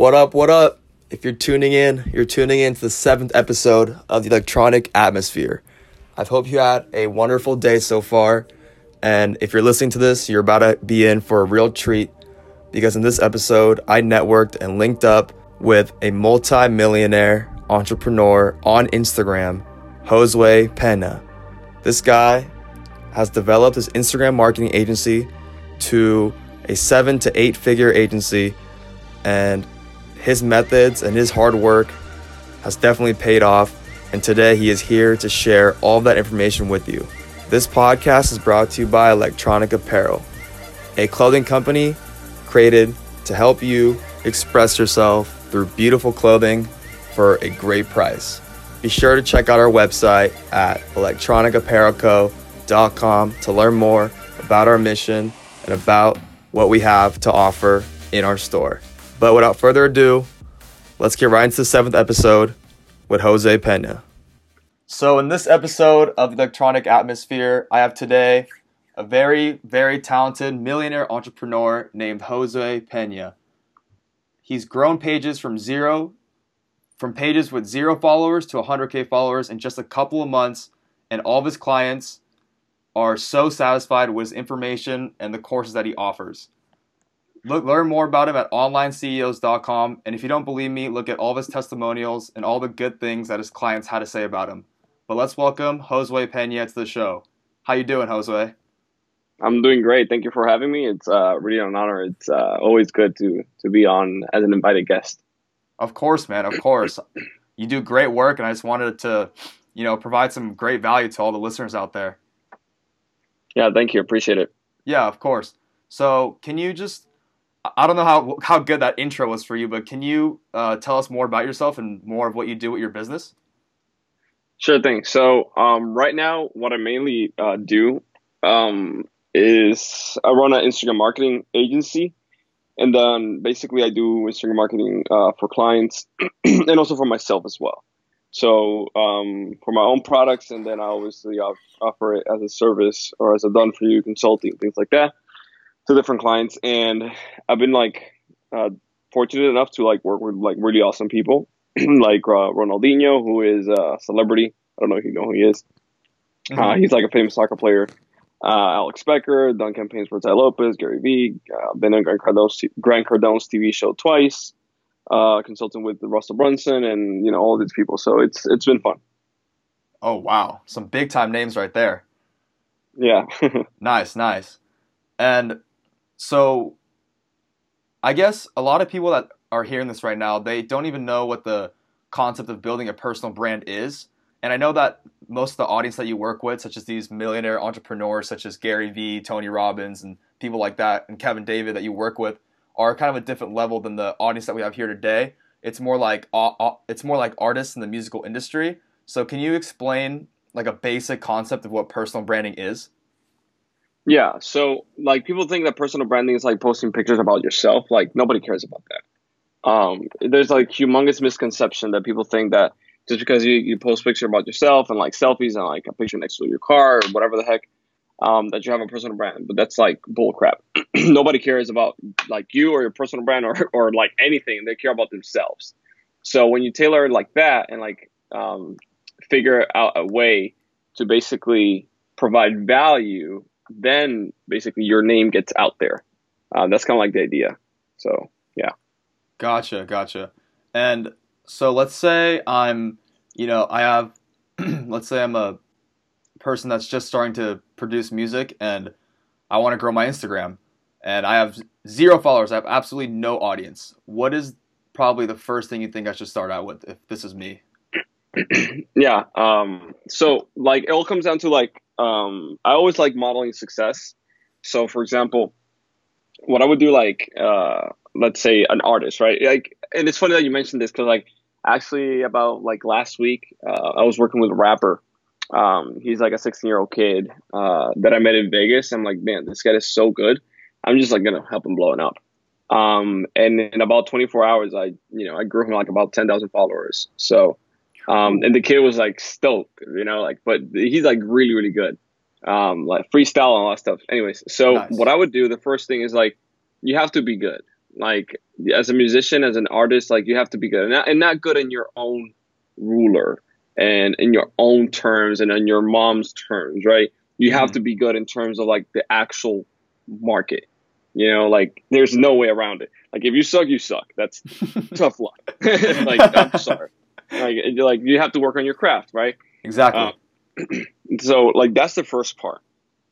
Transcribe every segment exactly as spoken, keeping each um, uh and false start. What up, what up? If you're tuning in, you're tuning in to the seventh episode of The Electronic Atmosphere. I hope you had a wonderful day so far. And if you're listening to this, you're about to be in for a real treat, because in this episode, I networked and linked up with a multi-millionaire entrepreneur on Instagram, Josue Pena. This guy has developed his Instagram marketing agency to a seven to eight figure agency, and his methods and his hard work has definitely paid off. And today he is here to share all that information with you. This podcast is brought to you by Electronic Apparel, a clothing company created to help you express yourself through beautiful clothing for a great price. Be sure to check out our website at electronic apparel co dot com to learn more about our mission and about what we have to offer in our store. But without further ado, let's get right into the seventh episode with Josue Pena. So in this episode of The Electronic Atmosphere, I have today a very, very talented millionaire entrepreneur named Josue Pena. He's grown pages from zero From pages with zero followers to one hundred K followers in just a couple of months, and all of his clients are so satisfied with his information and the courses that he offers. Look, learn more about him at online C E Os dot com, and if you don't believe me, look at all of his testimonials and all the good things that his clients had to say about him. But let's welcome Josue Pena to the show. How you doing, Josue? I'm doing great. Thank you for having me. It's uh, really an honor. It's uh, always good to to be on as an invited guest. Of course, man. Of course. You do great work, and I just wanted to, you know, provide some great value to all the listeners out there. Yeah, thank you. Appreciate it. Yeah, of course. So can you just, I don't know how how good that intro was for you, but can you uh, tell us more about yourself and more of what you do with your business? Sure thing. So um, right now, what I mainly uh, do um, is I run an Instagram marketing agency. And then basically I do Instagram marketing uh, for clients and also for myself as well. So um, for my own products, and then I obviously offer it as a service or as a done for you consulting, things like that, to different clients. And I've been like uh, fortunate enough to like work with like really awesome people like uh, Ronaldinho, who is a celebrity. I don't know if you know who he is. Mm-hmm. Uh, he's like a famous soccer player. Uh, Alex Becker, done campaigns for Tai Lopez, Gary Vee, uh, been on Grant Cardone's, Grant Cardone's T V show twice, uh, consulting with Russell Brunson, and you know all these people. So it's it's been fun. Oh wow, some big time names right there. Yeah. Nice, nice. And so, I guess a lot of people that are hearing this right now, they don't even know what the concept of building a personal brand is. And I know that most of the audience that you work with, such as these millionaire entrepreneurs, such as Gary Vee, Tony Robbins, and people like that, and Kevin David that you work with, are kind of a different level than the audience that we have here today. It's more like it's more like artists in the musical industry. So can you explain like a basic concept of what personal branding is? Yeah. So like people think that personal branding is like posting pictures about yourself. Like nobody cares about that. Um, there's like humongous misconception that people think that just because you, you post a picture about yourself and like selfies and like a picture next to your car or whatever the heck, um, that you have a personal brand. But that's like bull crap. Nobody cares about like you or your personal brand or, or like anything. They care about themselves. So when you tailor it like that and like um, figure out a way to basically provide value, then basically your name gets out there. Uh, that's kind of like the idea. So, yeah. Gotcha. Gotcha. And so let's say I'm, you know, I have, let's say I'm a person that's just starting to produce music and I want to grow my Instagram and I have zero followers. I have absolutely no audience. What is probably the first thing you think I should start out with if this is me? Yeah. Um, so like it all comes down to like, um, I always like modeling success. So for example, what I would do, like, uh, let's say an artist, right? Like, and it's funny that you mentioned this because like, actually, about like last week, uh, I was working with a rapper. Um, he's like a sixteen-year-old kid uh, that I met in Vegas. I'm like, man, this guy is so good. I'm just like gonna help him blow it up. Um, and in about twenty-four hours, I you know I grew him like about ten thousand followers. So, um, and the kid was like stoked, you know, like but he's like really really good, um, like freestyle and all that stuff. Anyways, so nice. What I would do, the first thing is like you have to be good. Like, as a musician, as an artist, like, you have to be good, and not, and not good in your own ruler and in your own terms and on your mom's terms, right? You have to be good in terms of, like, the actual market. You know, like, there's no way around it. Like, if you suck, you suck. That's tough luck. Like, I'm sorry. Like, like, you have to work on your craft, right? Exactly. Um, so, like, that's the first part.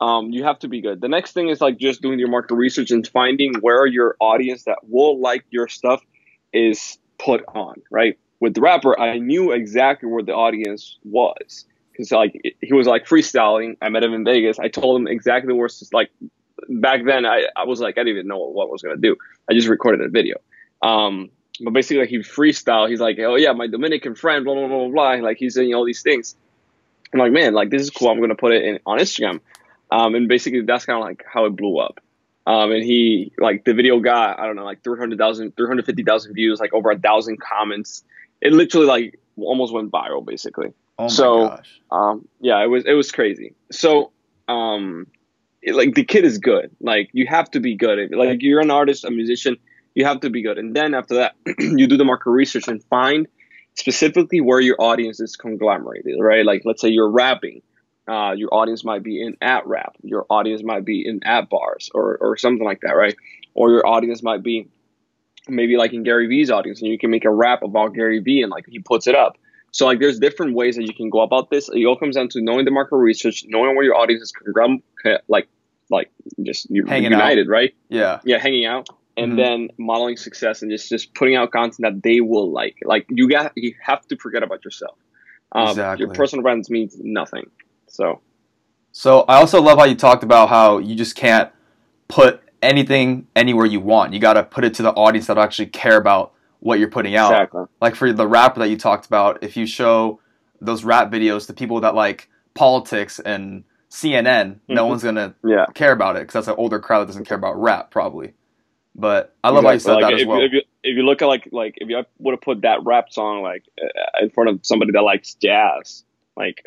Um, you have to be good. The next thing is, like, just doing your market research and finding where your audience that will like your stuff is put on, right? With the rapper, I knew exactly where the audience was. Because, like, he was, like, freestyling. I met him in Vegas. I told him exactly where, like, back then I, I was, like, I didn't even know what I was going to do. I just recorded a video. Um, but basically, like, he freestyle. He's like, oh, yeah, my Dominican friend, blah, blah, blah, blah. Like, he's doing all these things. I'm like, man, like, this is cool. I'm going to put it in on Instagram. Um, and basically, that's kind of, like, how it blew up. Um, and he, like, the video got, I don't know, like, three hundred thousand, three hundred fifty thousand views, like, over a thousand comments. It literally, like, almost went viral, basically. Oh my so, gosh. um, yeah, it was, it was crazy. So, um, it, like, the kid is good. Like, you have to be good. Like, you're an artist, a musician, you have to be good. And then after that, you do the market research and find specifically where your audience is conglomerated, right? Like, let's say you're rapping, uh, your audience might be in at rap, your audience might be in at bars or, or something like that. Right. Or your audience might be maybe like in Gary Vee's audience, and you can make a rap about Gary Vee and, like, he puts it up. So, like, there's different ways that you can go about this. It all comes down to knowing the market research, knowing where your audience is from, like, like just you're hanging united, out. Right? Yeah. Yeah, hanging out. And mm-hmm. then modeling success and just, just putting out content that they will like. Like, you got you have to forget about yourself. Um, exactly. Your personal brands means nothing. So. So, I also love how you talked about how you just can't put anything anywhere you want. You got to put it to the audience that actually care about what you're putting out. Exactly. Like, for the rapper that you talked about, if you show those rap videos to people that like politics and C N N, mm-hmm. no one's gonna yeah. care about it, because that's an older crowd that doesn't care about rap, probably. But I love exactly. how you said like, that if, as well. If you, if you look at like like if you would have put that rap song like in front of somebody that likes jazz, like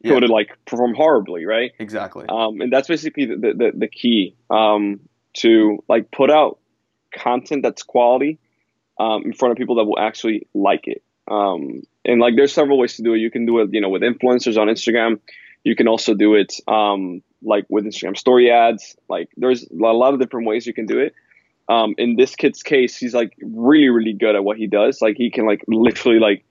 yeah. it would have like performed horribly, right? Exactly. Um, and that's basically the the, the key um, to like put out content that's quality. Um, in front of people that will actually like it. Um, and like, there's several ways to do it. You can do it, you know, with influencers on Instagram. You can also do it, um, like with Instagram story ads. Like, there's a lot of different ways you can do it. Um, in this kid's case, he's like really, really good at what he does. Like, he can like literally like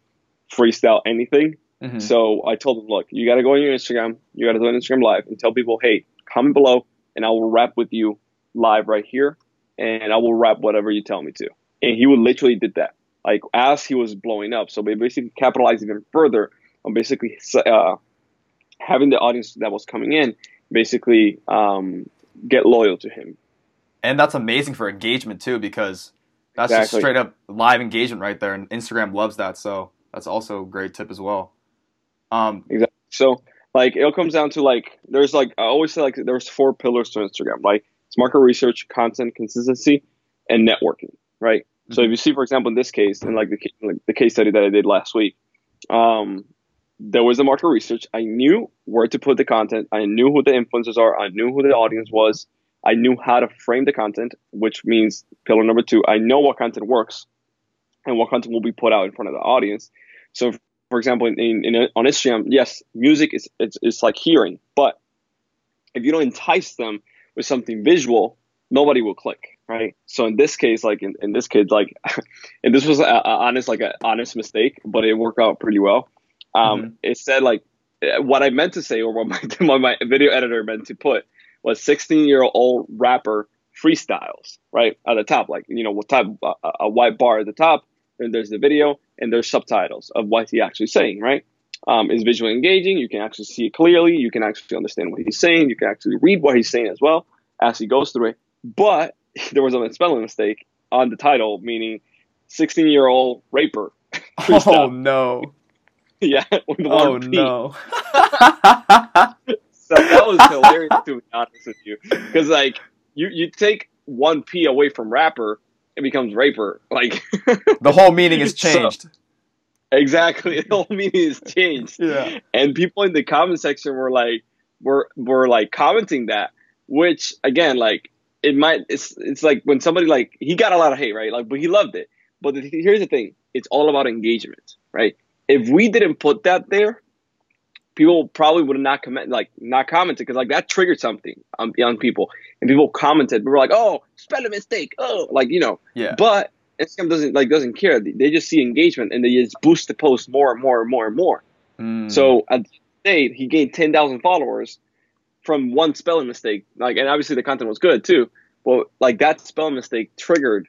freestyle anything. Mm-hmm. So I told him, look, you got to go on your Instagram. You got to do an Instagram live and tell people, hey, comment below and I will rap with you live right here. And I will rap whatever you tell me to. And he would literally did that, like, as he was blowing up. So they basically capitalized even further on basically uh, having the audience that was coming in basically um, get loyal to him. And that's amazing for engagement, too, because that's exactly. just straight up live engagement right there. And Instagram loves that. So that's also a great tip as well. Um, exactly. So, like, it all comes down to, like, there's, like, I always say, like, there's four pillars to Instagram. Like, it's market research, content, consistency, and networking, right? So if you see, for example, in this case, in like the, like the case study that I did last week, um, there was the market research. I knew where to put the content. I knew who the influencers are. I knew who the audience was. I knew how to frame the content, which means pillar number two. I know what content works and what content will be put out in front of the audience. So, if, for example, in, in, in on Instagram, yes, music is it's, it's like hearing. But if you don't entice them with something visual, nobody will click. Right. So in this case, like in, in this kid, like, and this was a, a honest, like an honest mistake, but it worked out pretty well. Um, mm-hmm. It said like what I meant to say, or what my, what my video editor meant to put was sixteen year old rapper freestyles right at the top. Like, you know, we'll type a, a white bar at the top and there's the video and there's subtitles of what he's actually saying. Right. Um, it's visually engaging. You can actually see it clearly. You can actually understand what he's saying. You can actually read what he's saying as well as he goes through it. But there was a spelling mistake on the title, meaning sixteen-year-old raper. Oh, no. Yeah. With oh, no. So that was hilarious, to be honest with you. Because, like, you, you take one P away from rapper, it becomes raper. Like the whole meaning is changed. So, exactly. The whole meaning is changed. Yeah. And people in the comment section were, like, were, were like, commenting that, which, again, like, it might, it's, it's like when somebody like, he got a lot of hate, right? Like, but he loved it. But the, here's the thing. It's all about engagement, right? If we didn't put that there, people probably would have not comment, like not commented, because like that triggered something on young people, and people commented. But we're like, oh, spell a mistake, oh, like you know. Yeah. But Instagram doesn't like doesn't care. They just see engagement and they just boost the post more and more and more and more. Mm. So at the day, he gained ten thousand followers from one spelling mistake. Like, and obviously the content was good too. Well, like that spelling mistake triggered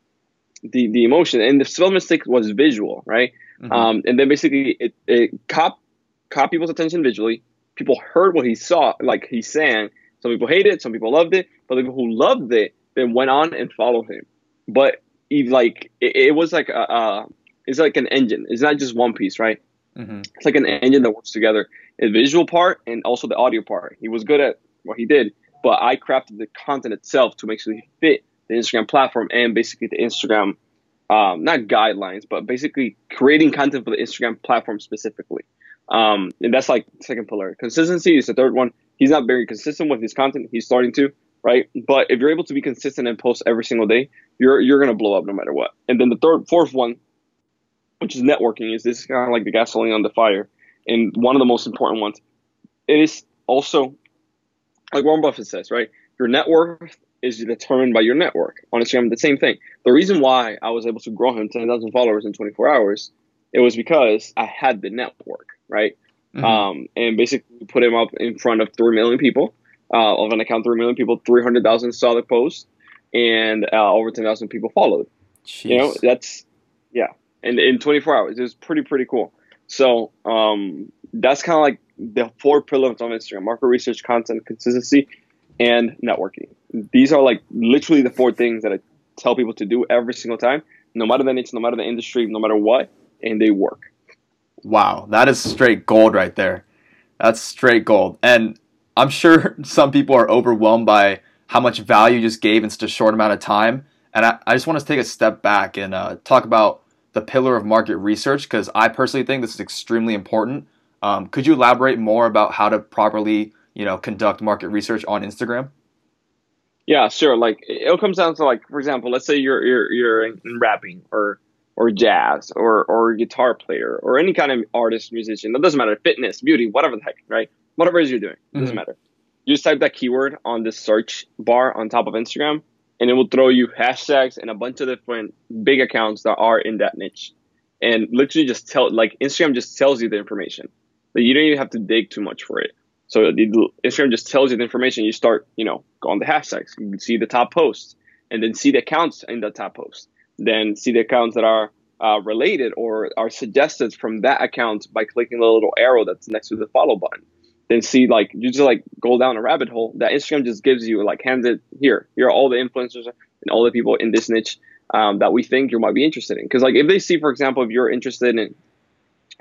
the the emotion, and the spelling mistake was visual, right? Mm-hmm. Um, and then basically it it cop. caught people's attention visually. People heard what he saw, like he sang. Some people hated it, some people loved it, but the people who loved it then went on and followed him. But he like it, it was like a, uh, it's like an engine. It's not just one piece, right? Mm-hmm. It's like an engine that works together: the visual part and also the audio part. He was good at what he did, but I crafted the content itself to make sure he fit the Instagram platform and basically the Instagram, um, not guidelines, but basically creating content for the Instagram platform specifically. Um, and that's like second pillar. Consistency is the third one. He's not very consistent with his content. He's starting to, right? But if you're able to be consistent and post every single day, you're you're gonna blow up no matter what. And then the third, fourth one, which is networking, is this is kind of like the gasoline on the fire, and one of the most important ones. It is also like Warren Buffett says, right? Your net worth is determined by your network. On Instagram, the same thing. The reason why I was able to grow him ten thousand followers in twenty-four hours, it was because I had the network. Right. Mm-hmm. Um, and basically put him up in front of three million people, uh, of an account, three million people, three hundred thousand saw the post, and uh, over ten thousand people followed. Jeez. You know, that's, yeah. And in twenty-four hours, it was pretty, pretty cool. So um, that's kind of like the four pillars on Instagram: market research, content, consistency, and networking. These are like literally the four things that I tell people to do every single time, no matter the niche, no matter the industry, no matter what, and they work. Wow, that is straight gold right there. That's straight gold. And I'm sure some people are overwhelmed by how much value you just gave in such a short amount of time. And I, I just want to take a step back and uh, talk about the pillar of market research, because I personally think this is extremely important. Um, could you elaborate more about how to properly, you know, conduct market research on Instagram? Yeah, sure. Like it comes down to, like, for example, let's say you're you're you're in rapping or or jazz, or or guitar player, or any kind of artist, musician. It doesn't matter. Fitness, beauty, whatever the heck, right? Whatever it is you're doing, it doesn't mm-hmm. matter. You just type that keyword on the search bar on top of Instagram, and it will throw you hashtags and a bunch of different big accounts that are in that niche. And literally just tell, like, Instagram just tells you the information. Like, you don't even have to dig too much for it. So the, Instagram just tells you the information. You start, you know, go on the hashtags. You can see the top posts, and then see the accounts in the top posts. Then see the accounts that are uh, related or are suggested from that account by clicking the little arrow that's next to the follow button. Then see, like, you just like go down a rabbit hole that Instagram just gives you, like, hands it here. Here are all the influencers and all the people in this niche um, that we think you might be interested in. Because, like, if they see, for example, if you're interested in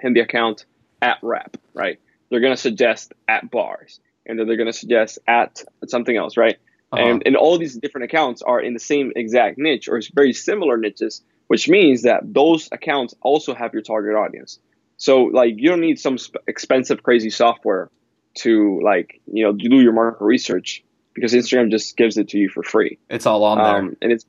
in the account at rap, right? They're gonna suggest at bars, and then they're gonna suggest at something else, right? Uh-huh. And, and all these different accounts are in the same exact niche or very similar niches, which means that those accounts also have your target audience. So, like, you don't need some sp- expensive, crazy software to, like, you know, do your market research, because Instagram just gives it to you for free. It's all on there. Um, and it's,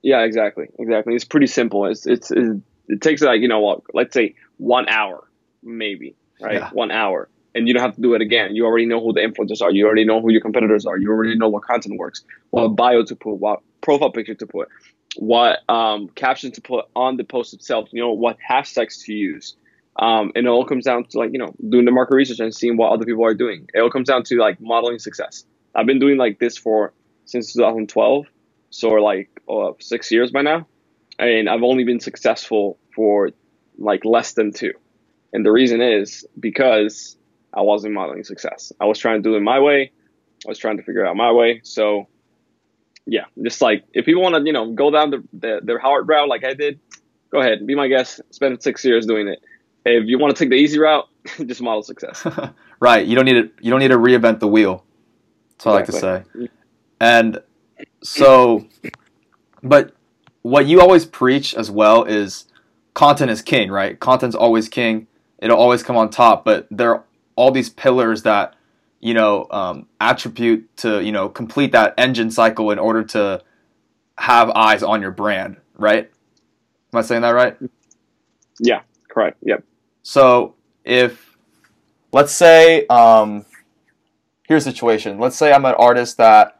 yeah, exactly. Exactly. It's pretty simple. It's, it's, it's it takes, like, you know, let's say one hour, maybe, right? Yeah. One hour. And you don't have to do it again. You already know who the influencers are. You already know who your competitors are. You already know what content works, what bio to put, what profile picture to put, what um, caption to put on the post itself, you know, what hashtags to use. Um, and it all comes down to, like, you know, doing the market research and seeing what other people are doing. It all comes down to, like, modeling success. I've been doing, like, this for since two thousand twelve. So, like, uh, six years by now. And I've only been successful for, like, less than two. And the reason is because I wasn't modeling success. I was trying to do it my way. I was trying to figure it out my way. So, yeah, just like if people want to, you know, go down the, the, the hard route like I did, go ahead. Be my guest. Spend six years doing it. If you want to take the easy route, just model success. Right. You don't need to, you don't need to reinvent the wheel. That's what exactly. I like to say. And so, but what you always preach as well is content is king, right? Content's always king. It'll always come on top, but there are all these pillars that you know, um, attribute to, you know, complete that engine cycle in order to have eyes on your brand, right? Am I saying that right? Yeah, correct. Yep. So if, let's say, um, here's the situation. Let's say I'm an artist that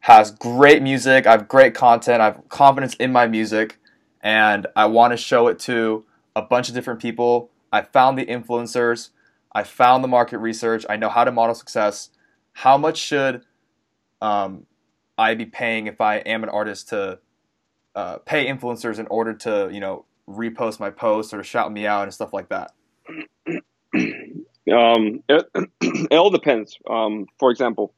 has great music, I have great content, I have confidence in my music, and I want to show it to a bunch of different people. I found the influencers. I found the market research. I know how to model success. How much should um, I be paying if I am an artist to uh, pay influencers in order to, you know, repost my posts or shout me out and stuff like that? Um, it, it all depends. Um, for example,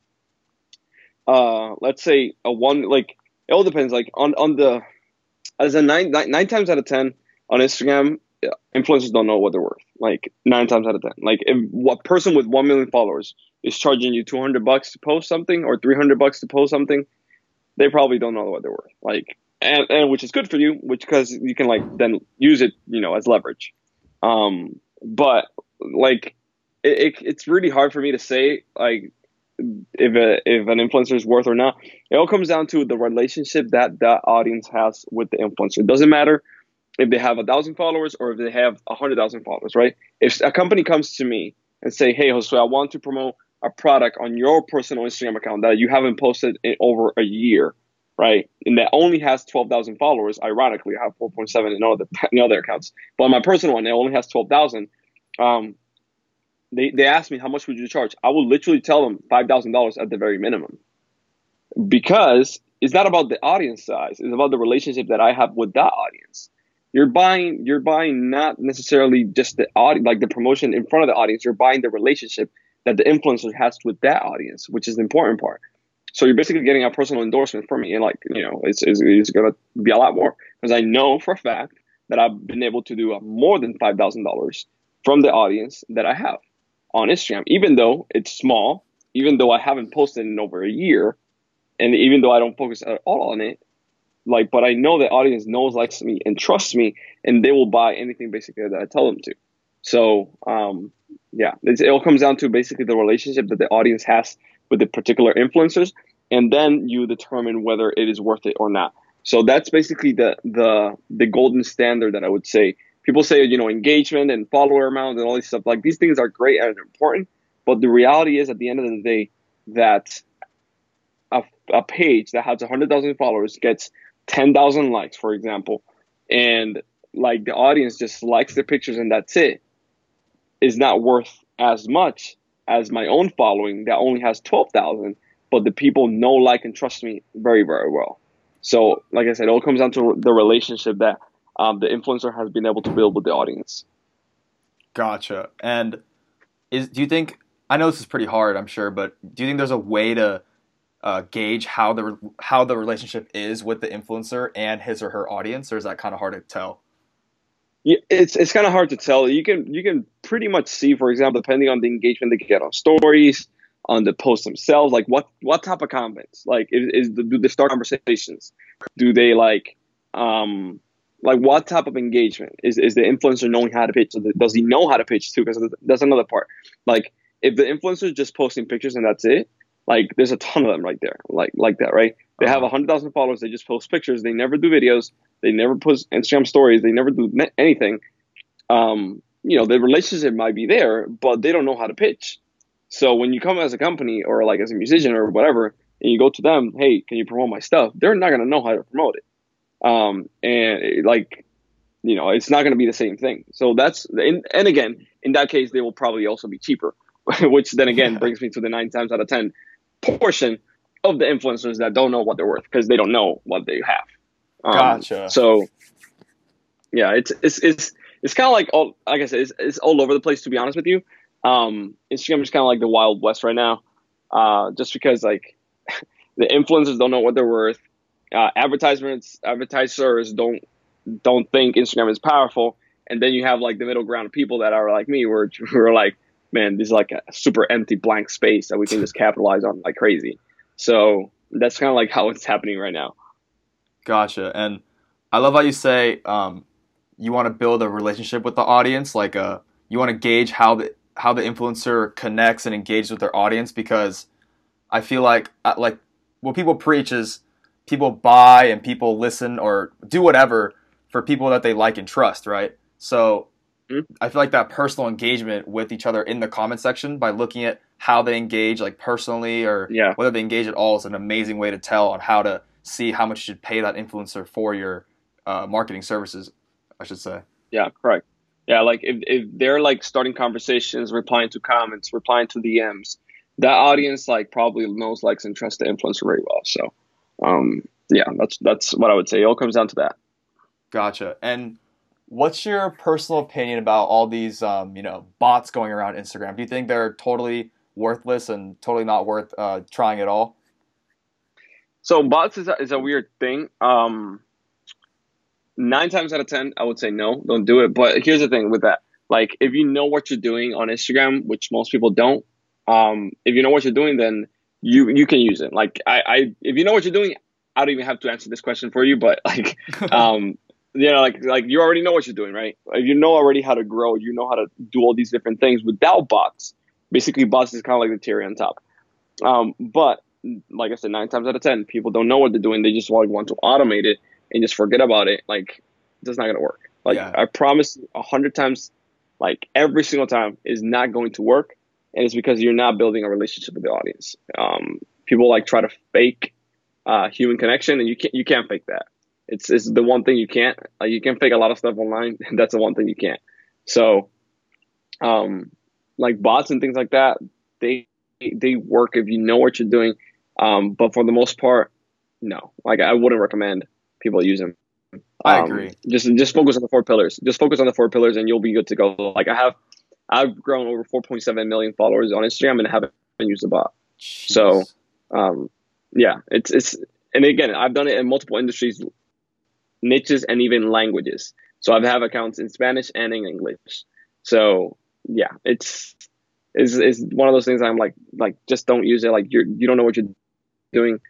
uh, let's say a one, like it all depends. Like on, on the, as a nine, nine, nine times out of ten on Instagram, influencers don't know what they're worth. Like nine times out of ten, like if a person with one million followers is charging you two hundred bucks to post something or three hundred bucks to post something, they probably don't know what they're worth. Like, and, and which is good for you, which because you can like then use it, you know, as leverage. Um, but like it, it, it's really hard for me to say like if a, if an influencer is worth or not. It all comes down to the relationship that that audience has with the influencer. It doesn't matter if they have a thousand followers or if they have a hundred thousand followers, right? If a company comes to me and say, hey, Josue, I want to promote a product on your personal Instagram account that you haven't posted in over a year, right? And that only has twelve thousand followers. Ironically, I have four point seven in all the, in other accounts, but my personal one, it only has twelve thousand. Um, they, they asked me, how much would you charge? I will literally tell them five thousand dollars at the very minimum, because it's not about the audience size. It's about the relationship that I have with that audience. You're buying, you're buying not necessarily just the audience, like the promotion in front of the audience. You're buying the relationship that the influencer has with that audience, which is the important part. So you're basically getting a personal endorsement from me, and like, you know, it's it's, it's going to be a lot more, because I know for a fact that I've been able to do more than five thousand dollars from the audience that I have on Instagram, even though it's small, even though I haven't posted in over a year, and even though I don't focus at all on it. Like, but I know the audience knows, likes me, and trusts me, and they will buy anything basically that I tell them to. So, um, yeah, it's, it all comes down to basically the relationship that the audience has with the particular influencers, and then you determine whether it is worth it or not. So that's basically the the the golden standard that I would say. People say, you know, engagement and follower amount and all this stuff. Like, these things are great and important, but the reality is at the end of the day that a, a page that has one hundred thousand followers gets ten thousand likes, for example, and like the audience just likes the pictures and that's it, is not worth as much as my own following that only has twelve thousand, but the people know, like, and trust me very, very well. So, like I said, it all comes down to the relationship that um, the influencer has been able to build with the audience. Gotcha. And is do you think, I know this is pretty hard, I'm sure, but do you think there's a way to Uh, gauge how the how the relationship is with the influencer and his or her audience, or is that kind of hard to tell? Yeah, it's it's kind of hard to tell. You can you can pretty much see, for example, depending on the engagement they get on stories, on the posts themselves, like what what type of comments, like is, is the, do they start conversations, do they like um like what type of engagement is is the influencer knowing how to pitch? Does he know how to pitch too? Because that's another part. Like if the influencer is just posting pictures and that's it, like there's a ton of them right there, like like that, right? They have one hundred thousand followers. They just post pictures. They never do videos. They never post Instagram stories. They never do ne- anything. Um, you know, the relationship might be there, but they don't know how to pitch. So when you come as a company or like as a musician or whatever, and you go to them, hey, can you promote my stuff? They're not going to know how to promote it. Um, and it, like, you know, it's not going to be the same thing. So that's, and, and again, in that case, they will probably also be cheaper, which then again yeah. brings me to the nine times out of ten portion of the influencers that don't know what they're worth because they don't know what they have. Um, gotcha. So yeah, it's, it's, it's, it's kind of like all, like I said, it's, it's all over the place, to be honest with you. Um, Instagram is kind of like the Wild West right now. Uh, just because like the influencers don't know what they're worth. Uh, advertisements, advertisers don't, don't think Instagram is powerful. And then you have like the middle ground of people that are like me, where we're like, man, this is like a super empty blank space that we can just capitalize on like crazy. So that's kind of like how it's happening right now. Gotcha. And I love how you say um, you want to build a relationship with the audience. Like uh, you want to gauge how the, how the influencer connects and engages with their audience, because I feel like like what people preach is people buy and people listen or do whatever for people that they like and trust, right? So I feel like that personal engagement with each other in the comment section by looking at how they engage, like personally, or yeah. whether they engage at all, is an amazing way to tell on how to see how much you should pay that influencer for your uh, marketing services, I should say. Yeah, correct. Yeah, like if, if they're like starting conversations, replying to comments, replying to D Ms, that audience like probably knows, likes, and trusts the influencer very well. So um, yeah, that's that's what I would say. It all comes down to that. Gotcha. And what's your personal opinion about all these um, you know, bots going around Instagram? Do you think they're totally worthless and totally not worth uh, trying at all? So bots is a, is a weird thing. Um, nine times out of ten, I would say no, don't do it. But here's the thing with that. Like, if you know what you're doing on Instagram, which most people don't, um, if you know what you're doing, then you you can use it. Like, I, I if you know what you're doing, I don't even have to answer this question for you. But, like, um, you know, like, like you already know what you're doing, right? If you know already how to grow, you know how to do all these different things without bots. Basically, bots is kind of like the cherry on top. Um, but... like I said, nine times out of ten, people don't know what they're doing. They just like want to automate it and just forget about it. Like, that's not going to work. Like, yeah. I promise a hundred times, like every single time is not going to work. And it's because you're not building a relationship with the audience. Um, people like try to fake uh, human connection, and you can't, you can't fake that. It's, it's the one thing you can't, like, you can fake a lot of stuff online. And that's the one thing you can't. So um, like bots and things like that, they, they work if you know what you're doing. Um, but for the most part, no. Like, I wouldn't recommend people use them. Um, I agree. Just just focus on the four pillars. Just focus on the four pillars, and you'll be good to go. Like, I have, I've grown over four point seven million followers on Instagram and haven't used a bot. Jeez. So, um, yeah, it's it's. And again, I've done it in multiple industries, niches, and even languages. So I have accounts in Spanish and in English. So yeah, it's is is one of those things. I'm like like just don't use it. Like, you you don't know what you're doing.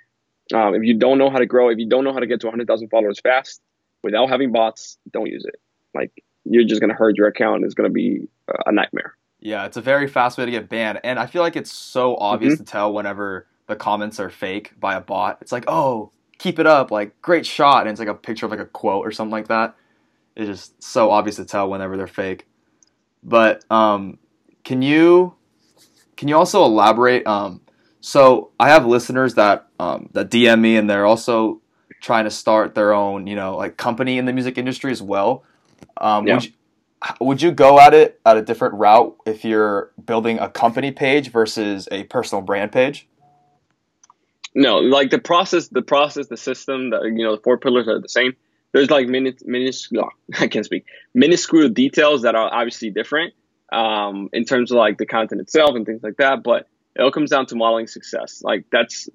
Um, if you don't know how to grow, if you don't know how to get to one hundred thousand followers fast without having bots, don't use it. Like, you're just going to hurt your account. It's going to be a nightmare. Yeah, it's a very fast way to get banned. And I feel like it's so obvious mm-hmm. to tell whenever the comments are fake by a bot. It's like, oh, keep it up. Like, great shot. And it's like a picture of like a quote or something like that. It's just so obvious to tell whenever they're fake. But um, can you can you also elaborate um, so I have listeners that um, that D M me, and they're also trying to start their own, you know, like company in the music industry as well. Um, yeah. would, you, would you go at it at a different route if you're building a company page versus a personal brand page? No, like the process, the process, the system, the, you know, the four pillars are the same. There's like minute, minuscule, I can't speak, minuscule details that are obviously different um, in terms of like the content itself and things like that, but it all comes down to modeling success. Like, that's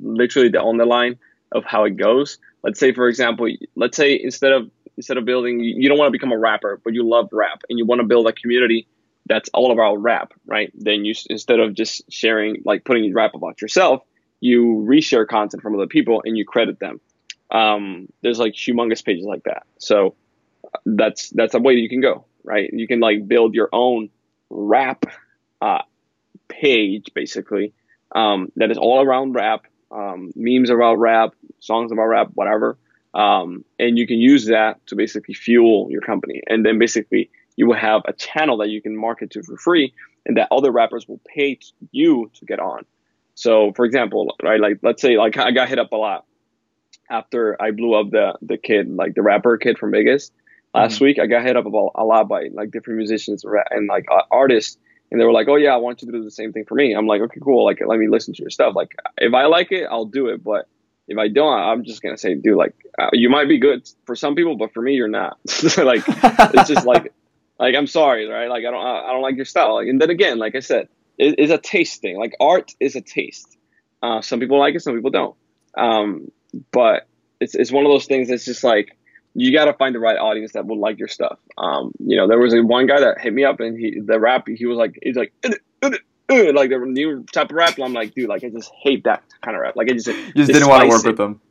literally the underline of how it goes. Let's say, for example, let's say instead of instead of building, you don't want to become a rapper, but you love rap and you want to build a community that's all about rap, right? Then you, instead of just sharing, like putting rap about yourself, you reshare content from other people and you credit them. Um, there's like humongous pages like that. So that's that's a way you can go, right? You can like build your own rap uh page basically um that is all around rap, um memes about rap, songs about rap, whatever, um and you can use that to basically fuel your company. And then basically you will have a channel that you can market to for free and that other rappers will pay you to get on. So for example, right, like let's say like I got hit up a lot after I blew up the the kid, like the rapper kid from Vegas last mm-hmm. week. I got hit up about a lot by like different musicians and like artists. And they were like, oh, yeah, I want you to do the same thing for me. I'm like, okay, cool. Like, let me listen to your stuff. Like, if I like it, I'll do it. But if I don't, I'm just going to say, dude, like, uh, you might be good for some people, but for me, you're not. Like, it's just like, like, I'm sorry, right? Like, I don't I don't like your style. Like, and then again, like I said, it, it's a taste thing. Like, art is a taste. Uh, some people like it, some people don't. Um, but it's it's one of those things that's just like, you got to find the right audience that will like your stuff. Um, you know, there was a one guy that hit me up and he, the rap, he was like, he's like, uh, uh, uh, like the new type of rap. And I'm like, dude, like, I just hate that kind of rap. Like I just, you just didn't want to work it. with them.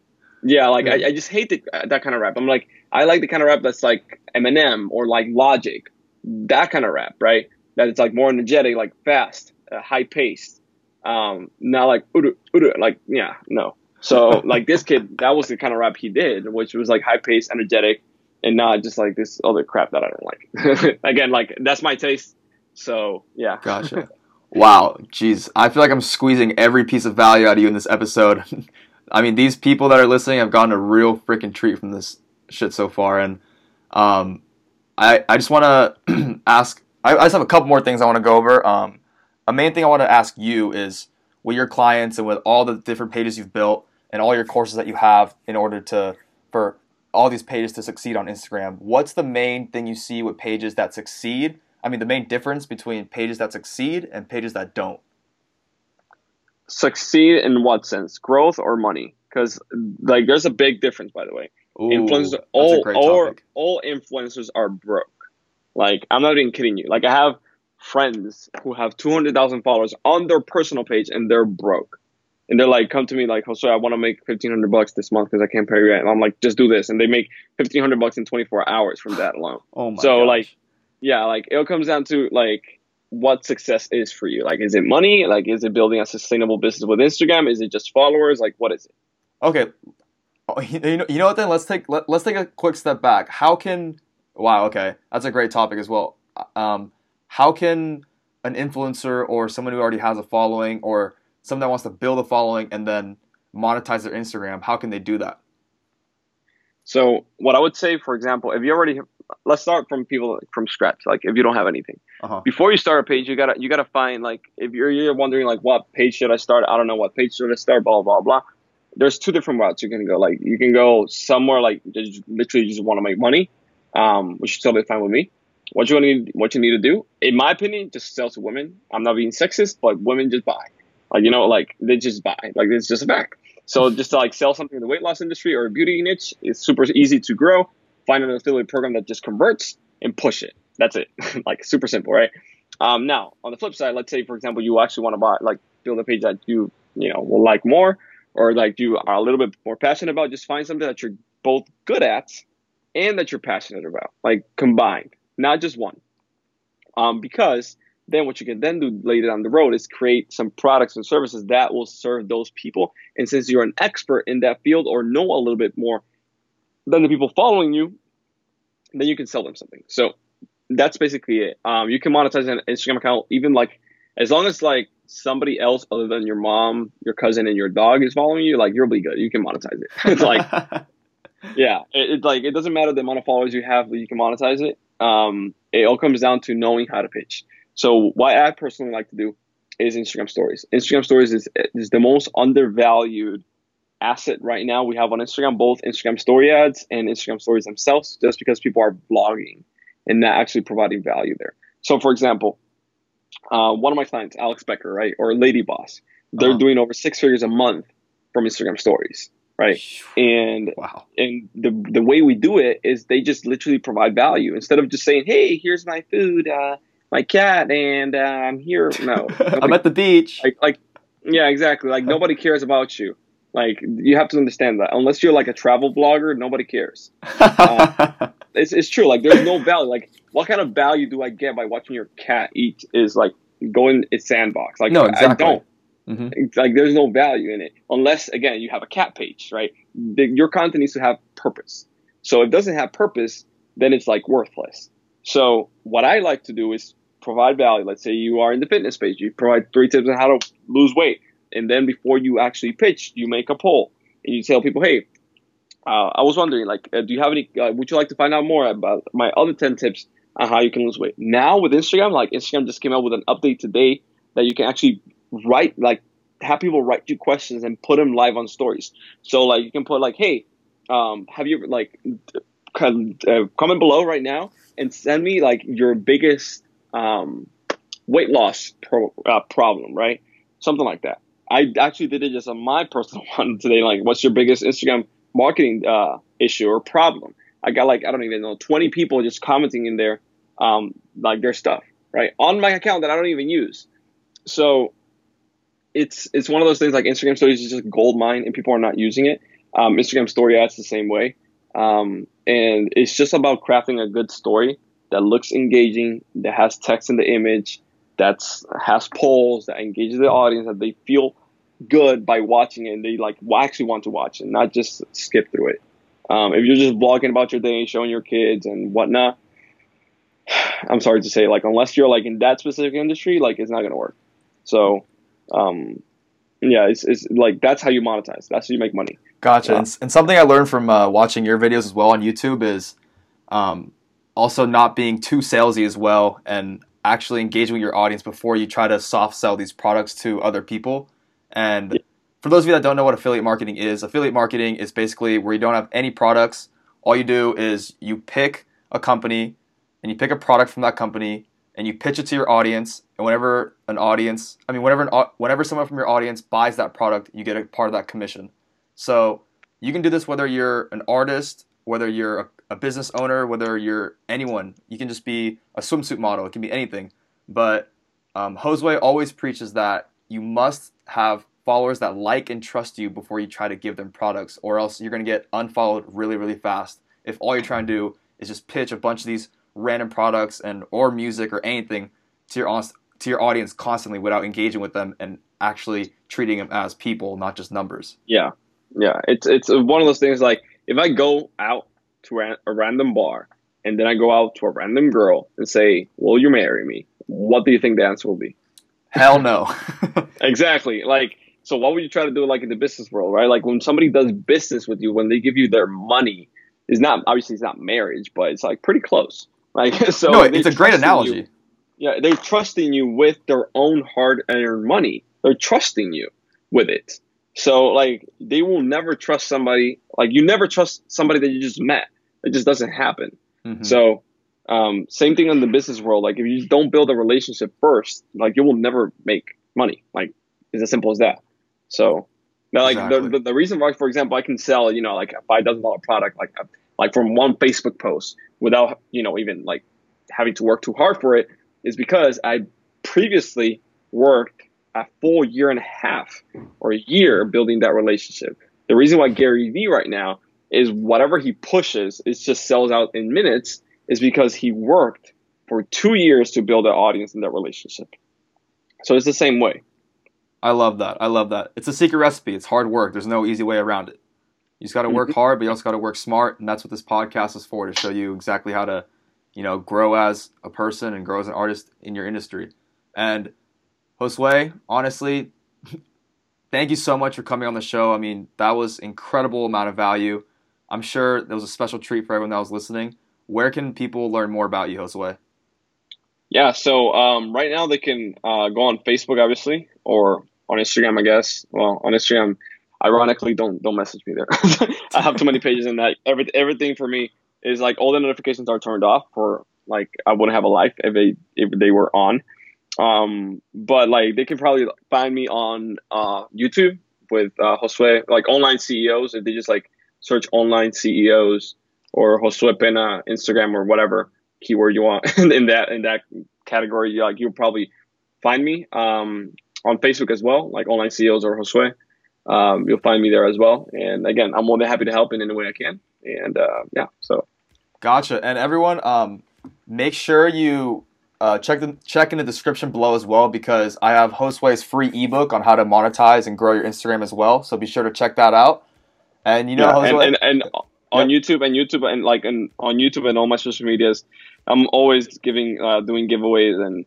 Yeah. Like yeah. I, I just hate the, that kind of rap. I'm like, I like the kind of rap that's like Eminem or like Logic, that kind of rap. Right. that it's like more energetic, like fast, uh, high paced, um, not like, Udu, Udu, like, yeah, no. So like this kid, that was the kind of rap he did, which was like high paced, energetic, and not just like this other crap that I don't like. Again, like that's my taste. So yeah. Gotcha. Wow. Jeez. I feel like I'm squeezing every piece of value out of you in this episode. I mean, these people that are listening have gotten a real freaking treat from this shit so far. And um, I, I just want to ask, I, I just have a couple more things I want to go over. Um, a main thing I want to ask you is with your clients and with all the different pages you've built and all your courses that you have in order to, for all these pages to succeed on Instagram, what's the main thing you see with pages that succeed? I mean, the main difference between pages that succeed and pages that don't. Succeed in what sense? Growth or money? Because like, there's a big difference, by the way. Ooh, influencers, all, all, all influencers are broke. Like, I'm not even kidding you. Like, I have friends who have two hundred thousand followers on their personal page, and they're broke. And they're like, come to me like, Josue, I want to make fifteen hundred bucks this month because I can't pay rent. And I'm like, just do this. And they make fifteen hundred bucks in twenty-four hours from that alone. Oh my So gosh. like, yeah, like it comes down to like what success is for you. Like, is it money? Like, is it building a sustainable business with Instagram? Is it just followers? Like, what is it? Okay. Oh, you know, you know what then? Let's take, let, let's take a quick step back. How can, wow. Okay. That's a great topic as well. Um, how can an influencer or someone who already has a following or someone that wants to build a following and then monetize their Instagram, how can they do that? So what I would say, for example, if you already have, let's start from people from scratch. Like if you don't have anything, uh-huh. before you start a page, you gotta, you gotta find like, if you're, you're wondering like, what page should I start? I don't know what page should I start, blah, blah, blah. There's two different routes you can go. Like you can go somewhere like just literally just want to make money, um, which is totally fine with me. What you need, what you need to do, in my opinion, just sell to women. I'm not being sexist, but women just buy. Like, you know, like they just buy, like it's just a fact. So just to like sell something in the weight loss industry or a beauty niche, it's super easy to grow. Find an affiliate program that just converts and push it. That's it. Like super simple, right? Um, now on the flip side, let's say for example, you actually want to buy, like build a page that you, you know, will like more, or like you are a little bit more passionate about. Just find something that you're both good at and that you're passionate about, like combined, not just one. Um, because then what you can then do later down the road is create some products and services that will serve those people. And since you're an expert in that field or know a little bit more than the people following you, then you can sell them something. So that's basically it. Um, you can monetize an Instagram account, even like as long as like somebody else other than your mom, your cousin, and your dog is following you, like you'll be good. You can monetize it. It's like, yeah, it's it, like it doesn't matter the amount of followers you have, but you can monetize it. Um, it all comes down to knowing how to pitch. So what I personally like to do is Instagram stories. Instagram stories is, is the most undervalued asset right now we have on Instagram, both Instagram story ads and Instagram stories themselves, just because people are blogging and not actually providing value there. So for example, uh, one of my clients, Alex Becker, right? Or Lady Boss, they're uh-huh. doing over six figures a month from Instagram stories, right? And wow. and the the way we do it is they just literally provide value. Instead of just saying, hey, here's my food, uh, my cat, and uh, I'm here. No, nobody, I'm at the beach. Like, like, yeah, exactly. Like nobody cares about you. Like you have to understand that unless you're like a travel blogger, nobody cares. Uh, it's it's true. Like there's no value. Like what kind of value do I get by watching your cat eat? Is like going it's sandbox. Like no, exactly. I don't. Mm-hmm. It's like there's no value in it unless again you have a cat page, right? The, your content needs to have purpose. So if it doesn't have purpose, then it's like worthless. So what I like to do is provide value. Let's say you are in the fitness page. You provide three tips on how to lose weight. And then before you actually pitch, you make a poll and you tell people, hey, uh, I was wondering, like, uh, do you have any, uh, would you like to find out more about my other ten tips on how you can lose weight? Now with Instagram, like Instagram just came out with an update today that you can actually write, like have people write you questions and put them live on stories. So like you can put like, hey, um, have you like uh, comment below right now and send me like your biggest Um, weight loss pro, uh, problem, right? Something like that. I actually did it just on my personal one today. Like, what's your biggest Instagram marketing uh, issue or problem? I got like, I don't even know, twenty people just commenting in there, um, like their stuff, right? On my account that I don't even use. So it's it's one of those things like Instagram stories is just a gold mine and people are not using it. Um, Instagram story ads the same way. Um, and it's just about crafting a good story that looks engaging, that has text in the image, that has polls, that engages the audience, that they feel good by watching it, and they like actually want to watch it, not just skip through it. Um, if you're just vlogging about your day, showing your kids and whatnot, I'm sorry to say, like, unless you're like in that specific industry, like, it's not going to work. So, um, yeah, it's, it's like, that's how you monetize. That's how you make money. Gotcha. Yeah. And, and something I learned from uh, watching your videos as well on YouTube is um, also not being too salesy as well, and actually engaging with your audience before you try to soft sell these products to other people. And yeah. For those of you that don't know what affiliate marketing is, affiliate marketing is basically where you don't have any products. All you do is you pick a company and you pick a product from that company and you pitch it to your audience. And whenever an audience, I mean, whenever an, whenever someone from your audience buys that product, you get a part of that commission. So you can do this whether you're an artist, whether you're a, a business owner, whether you're anyone. You can just be a swimsuit model. It can be anything. But um, Josue always preaches that you must have followers that like and trust you before you try to give them products, or else you're going to get unfollowed really, really fast if all you're trying to do is just pitch a bunch of these random products and or music or anything to your to your audience constantly without engaging with them and actually treating them as people, not just numbers. Yeah. Yeah, it's it's one of those things, like, if I go out to a random bar and then I go out to a random girl and say, will you marry me? What do you think the answer will be? Hell no. Exactly. Like, so what would you try to do, like, in the business world, right? Like, when somebody does business with you, when they give you their money, it's not, obviously it's not marriage, but it's like pretty close. Like, so no, it's a great analogy. You, yeah, they're trusting you with their own hard-earned money. They're trusting you with it. So, like, they will never trust somebody. Like, you never trust somebody that you just met. It just doesn't happen. Mm-hmm. So, um, same thing in the business world. Like, if you don't build a relationship first, like, you will never make money. Like, it's as simple as that. So, now, like, exactly. the, the, the reason why, for example, I can sell, you know, like a five thousand dollars product, like, like from one Facebook post without, you know, even, like, having to work too hard for it, is because I previously worked a full year and a half or a year building that relationship. The reason why Gary Vee right now is whatever he pushes, it just sells out in minutes, is because he worked for two years to build an audience in that relationship. So it's the same way. I love that. I love that. It's a secret recipe. It's hard work. There's no easy way around it. You just got to work hard, but you also got to work smart. And that's what this podcast is for, to show you exactly how to, you know, grow as a person and grow as an artist in your industry. And Josue, honestly, thank you so much for coming on the show. I mean, that was incredible amount of value. I'm sure that was a special treat for everyone that was listening. Where can people learn more about you, Josue? Yeah, so um, right now they can uh, go on Facebook, obviously, or on Instagram, I guess. Well, on Instagram, ironically, don't don't message me there. I have too many pages in that. Every, everything for me is like all the notifications are turned off for, like, I wouldn't have a life if they, if they were on. Um, but like they can probably find me on uh, YouTube with uh, Josue, like Online C E Os. If they just like search Online C E Os or Josue Pena Instagram or whatever keyword you want in that in that category, like you'll probably find me um, on Facebook as well, like Online C E Os or Josue. Um, you'll find me there as well. And again, I'm more than happy to help in any way I can. And uh, yeah, so gotcha. And everyone, um, make sure you. Uh, check the check in the description below as well, because I have Josue's free ebook on how to monetize and grow your Instagram as well. So be sure to check that out. And you know, yeah, Josue, and, and, and on yeah. YouTube and YouTube and like and on YouTube and all my social medias, I'm always giving uh, doing giveaways and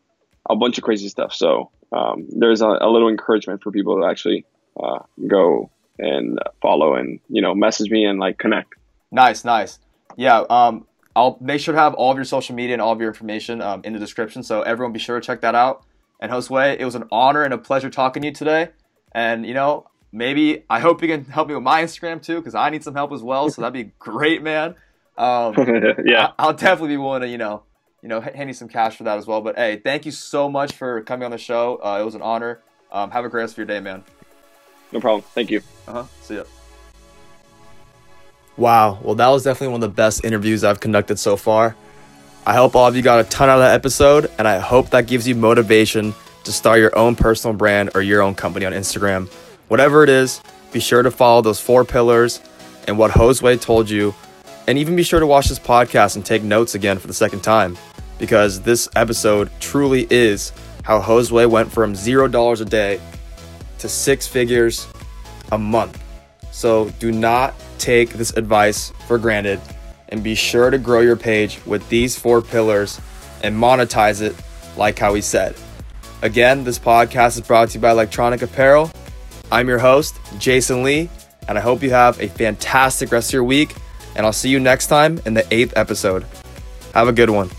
a bunch of crazy stuff. So um, there's a, a little encouragement for people to actually uh, go and follow and, you know, message me and like connect. Nice, nice. Yeah. Um, I'll make sure to have all of your social media and all of your information um, in the description. So everyone be sure to check that out. And Josue, it was an honor and a pleasure talking to you today. And, you know, maybe I hope you can help me with my Instagram too, because I need some help as well. So that'd be great, man. Um, yeah, I- I'll definitely be willing to, you know, you know, hand you some cash for that as well. But hey, thank you so much for coming on the show. Uh, it was an honor. Um, have a great rest of your day, man. No problem. Thank you. Uh-huh. See ya. Wow, well, that was definitely one of the best interviews I've conducted so far. I hope all of you got a ton out of that episode, and I hope that gives you motivation to start your own personal brand or your own company on Instagram. Whatever it is, be sure to follow those four pillars and what Josue told you, and even be sure to watch this podcast and take notes again for the second time. because this episode truly is how Josue went from zero dollars a day to six figures a month. So do not take this advice for granted, and be sure to grow your page with these four pillars and monetize it like how he said. Again, this podcast is brought to you by Electronic Apparel. I'm your host, Jason Lee, and I hope you have a fantastic rest of your week, and I'll see you next time in the eighth episode. Have a good one.